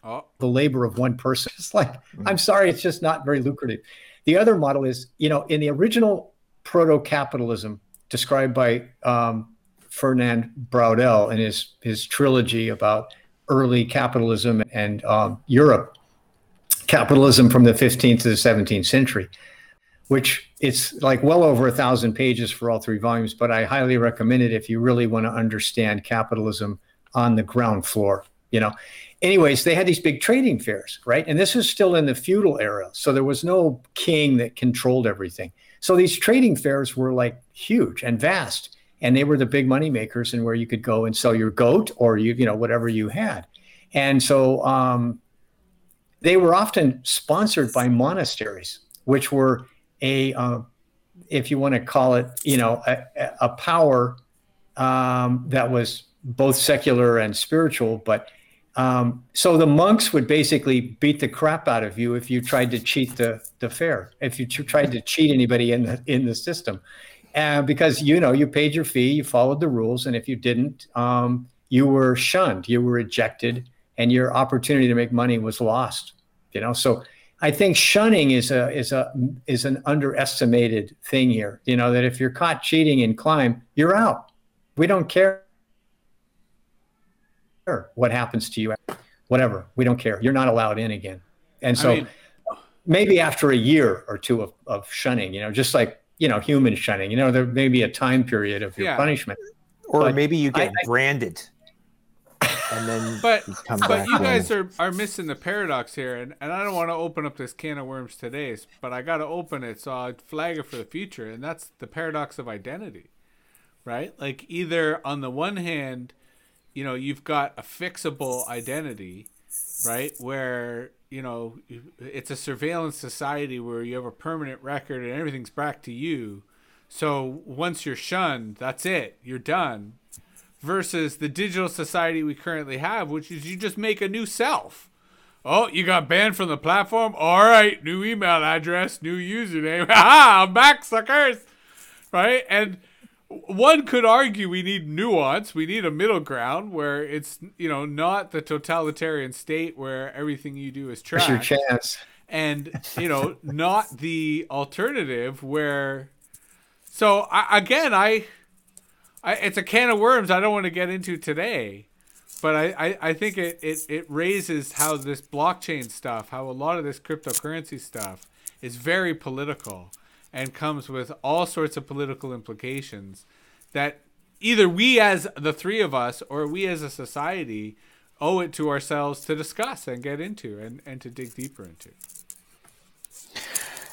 oh. the labor of one person, it's like, mm-hmm. I'm sorry, it's just not very lucrative. The other model is, you know, in the original proto-capitalism described by um, Fernand Braudel in his his trilogy about early capitalism and um, Europe, capitalism from the fifteenth to the seventeenth century, which it's like well over a thousand pages for all three volumes, but I highly recommend it if you really want to understand capitalism on the ground floor, you know. Anyways, they had these big trading fairs, right? And this is still in the feudal era. So there was no king that controlled everything. So these trading fairs were like huge and vast. And they were the big money makers and where you could go and sell your goat or you, you know, whatever you had. And so um, they were often sponsored by monasteries, which were a, uh, if you want to call it, you know, a, a power um, that was both secular and spiritual. But um, so the monks would basically beat the crap out of you if you tried to cheat the the fair, if you t- tried to cheat anybody in the in the system. Uh, because, you know, you paid your fee, you followed the rules, and if you didn't, um, you were shunned, you were rejected, and your opportunity to make money was lost, you know? So I think shunning is a is a is an underestimated thing here, you know, that if you're caught cheating in CLIMB, you're out. We don't care what happens to you, whatever, we don't care. You're not allowed in again. And so I mean, maybe after a year or two of, of shunning, you know, just like, you know, human shunning, you know, there may be a time period of your yeah. punishment. Or but maybe you get I, I, branded. And then but, you come but back. But you guys and... are, are missing the paradox here. And, and I don't want to open up this can of worms today, but I got to open it. So I'll flag it for the future. And that's the paradox of identity, right? Like either on the one hand, you know, you've got a fixable identity, right? Where, you know, it's a surveillance society where you have a permanent record and everything's back to you. So once you're shunned, that's it. You're done. Versus the digital society we currently have, which is you just make a new self. Oh, you got banned from the platform? All right. New email address, new username. Ha! I'm back, suckers. Right? And one could argue we need nuance. We need a middle ground where it's, you know, not the totalitarian state where everything you do is trash. That's your chance. And, you know, not the alternative where. So, I, again, I, I, it's a can of worms I don't want to get into today. But I, I, I think it, it, it raises how this blockchain stuff, how a lot of this cryptocurrency stuff is very political. And comes with all sorts of political implications that either we as the three of us or we as a society owe it to ourselves to discuss and get into and, and to dig deeper into.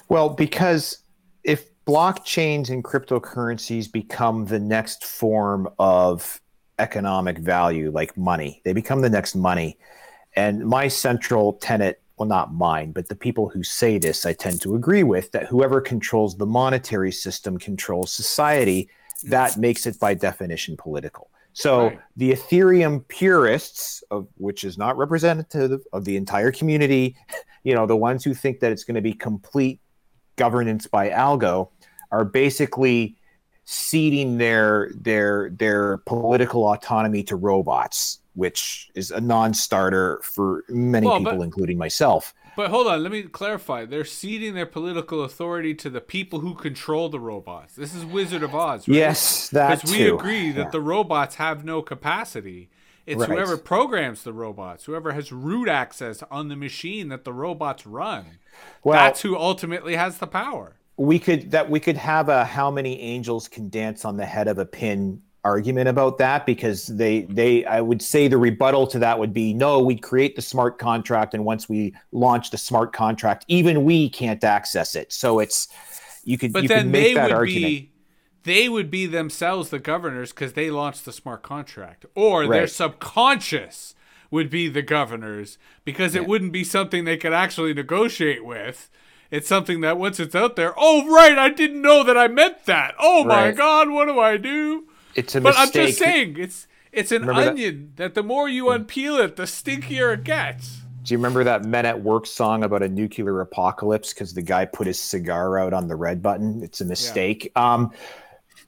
Well, because if blockchains and cryptocurrencies become the next form of economic value, like money. They become the next money. And my central tenet, well, not mine, but the people who say this, I tend to agree with, that whoever controls the monetary system controls society. That makes it by definition political. So right. The Ethereum purists, of which is not representative of the entire community, you know, the ones who think that it's going to be complete governance by algo, are basically ceding their their their political autonomy to robots, which is a non-starter for many well, people, but, including myself. But hold on, let me clarify. They're ceding their political authority to the people who control the robots. This is Wizard of Oz, right? Yes, that Because we too. agree that yeah. the robots have no capacity. It's right. whoever programs the robots, whoever has root access on the machine that the robots run. Well, that's who ultimately has the power. We could that we could have a how many angels can dance on the head of a pin argument about that, because they they I would say the rebuttal to that would be, no, we'd create the smart contract, and once we launch the smart contract, even we can't access it. So it's you could but you then could make they that would argument. Be, they would be themselves the governors because they launched the smart contract, or right. their subconscious would be the governors, because yeah. it wouldn't be something they could actually negotiate with. It's something that once it's out there, oh, right, I didn't know that I meant that. Oh, my right. God, what do I do? It's a but mistake. But I'm just saying, it's it's an remember onion that? that the more you unpeel it, the stinkier it gets. Do you remember that Men at Work song about a nuclear apocalypse because the guy put his cigar out on the red button? It's a mistake. Yeah. Um,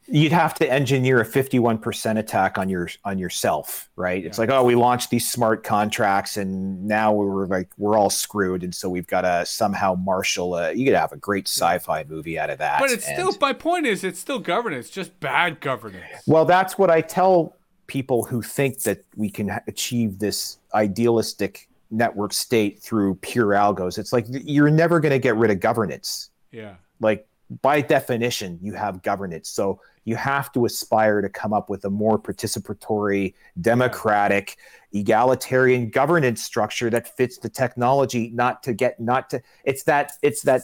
you'd have to engineer a fifty-one percent attack on your on yourself, right? It's yeah. like, oh, we launched these smart contracts and now we're like we're all screwed, and so we've got to somehow marshal a, you could have a great sci-fi movie out of that. But it's and, still my point is it's still governance, just bad governance. Well, that's what I tell people who think that we can achieve this idealistic network state through pure algos. It's like, you're never going to get rid of governance. Yeah. Like, by definition, you have governance. So you have to aspire to come up with a more participatory, democratic, egalitarian governance structure that fits the technology, not to get, not to, it's that, it's that,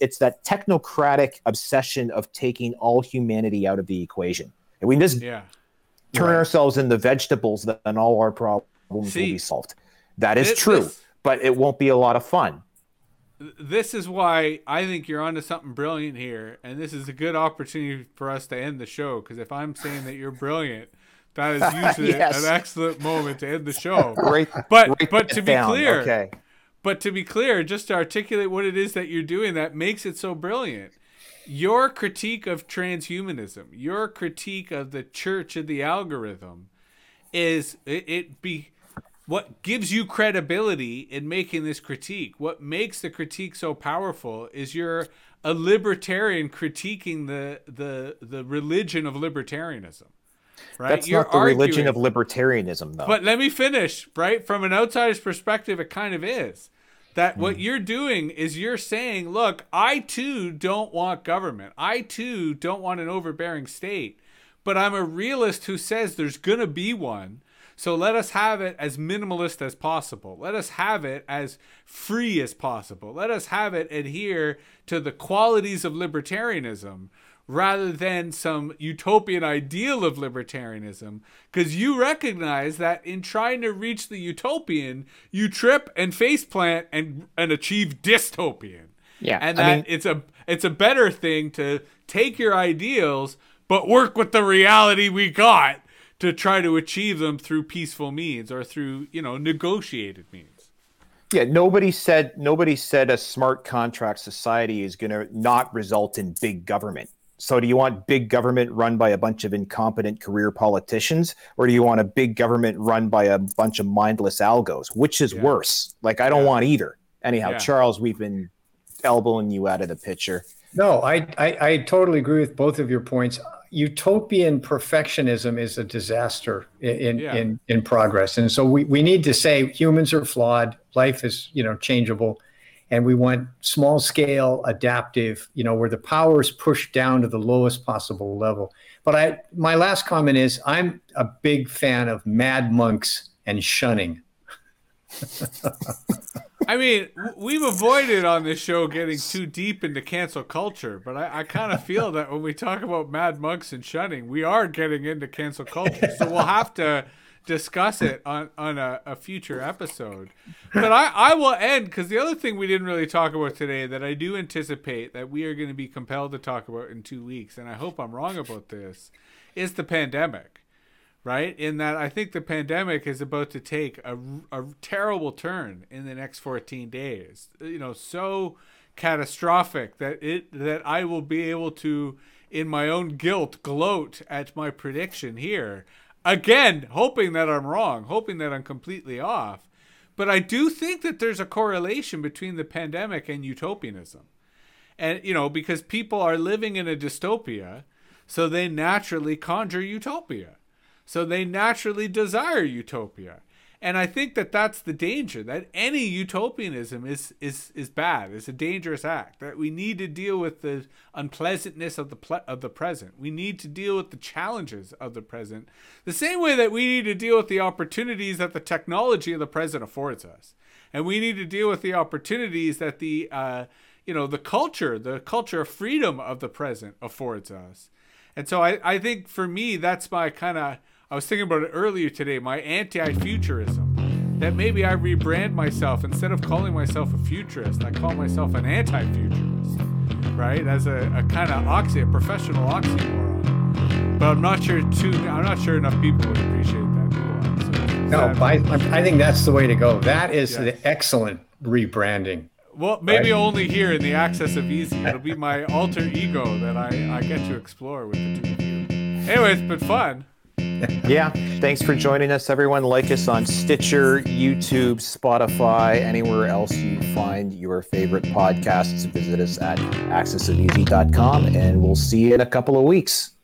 it's that technocratic obsession of taking all humanity out of the equation. And we just yeah. turn right. ourselves into vegetables, then all our problems See, will be solved. That is this, true, this... but it won't be a lot of fun. This is why I think you're onto something brilliant here, and this is a good opportunity for us to end the show, because if I'm saying that you're brilliant, that is usually yes. an excellent moment to end the show. right, but right but to be down. clear, okay. but to be clear, just to articulate what it is that you're doing that makes it so brilliant. Your critique of transhumanism, your critique of the church of the algorithm, is it, it be. What gives you credibility in making this critique? What makes the critique so powerful is you're a libertarian critiquing the the the religion of libertarianism, right? That's you're not the arguing, religion of libertarianism, though. But let me finish, right? From an outsider's perspective, it kind of is. That what you're doing is you're saying, look, I too don't want government. I too don't want an overbearing state. But I'm a realist who says there's going to be one. So let us have it as minimalist as possible. Let us have it as free as possible. Let us have it adhere to the qualities of libertarianism rather than some utopian ideal of libertarianism. Because you recognize that in trying to reach the utopian, you trip and faceplant and, and achieve dystopian. Yeah, and that I mean, it's a it's a better thing to take your ideals but work with the reality we got, to try to achieve them through peaceful means or through, you know, negotiated means. Yeah, nobody said nobody said a smart contract society is going to not result in big government. So do you want big government run by a bunch of incompetent career politicians, or do you want a big government run by a bunch of mindless algos? Which is yeah. worse? Like, I don't yeah. want either. Anyhow, yeah. Charles, we've been elbowing you out of the picture. No, I, I, I totally agree with both of your points. Utopian perfectionism is a disaster in, yeah. in, in progress. And so we, we need to say humans are flawed. Life is, you know, changeable. And we want small scale, adaptive, you know, where the power is pushed down to the lowest possible level. But I, my last comment is I'm a big fan of mad monks and shunning. I mean, we've avoided on this show getting too deep into cancel culture, but I, I kind of feel that when we talk about Mad Monks and shunning, we are getting into cancel culture. So we'll have to discuss it on, on a, a future episode. But I, I will end, because the other thing we didn't really talk about today that I do anticipate that we are going to be compelled to talk about in two weeks, and I hope I'm wrong about this, is the pandemic. Right? In that I think the pandemic is about to take a, a terrible turn in the next fourteen days, you know, so catastrophic that it that I will be able to, in my own guilt, gloat at my prediction here. Again, hoping that I'm wrong, hoping that I'm completely off. But I do think that there's a correlation between the pandemic and utopianism. And, you know, because people are living in a dystopia, so they naturally conjure utopia. So they naturally desire utopia. And I think that that's the danger, that any utopianism is is is bad. It's a dangerous act, that we need to deal with the unpleasantness of the ple- of the present. We need to deal with the challenges of the present, the same way that we need to deal with the opportunities that the technology of the present affords us. And we need to deal with the opportunities that the, uh, you know, the culture, the culture of freedom of the present affords us. And so I, I think for me, that's my kind of, I was thinking about it earlier today, my anti-futurism, that maybe I rebrand myself. Instead of calling myself a futurist, I call myself an anti-futurist, right? As a, a kind of oxy, a professional oxymoron. But I'm not sure too, I'm not sure enough people would appreciate that. So, so no, by, I think that's the way to go. That is yeah. the excellent rebranding. Well, maybe right. only here in the Axis of Easy. It'll be my alter ego that I, I get to explore with the two of you. Anyway, it's been fun. Yeah. Thanks for joining us, everyone. Like us on Stitcher, YouTube, Spotify, anywhere else you find your favorite podcasts. Visit us at axis of easy dot com, and we'll see you in a couple of weeks.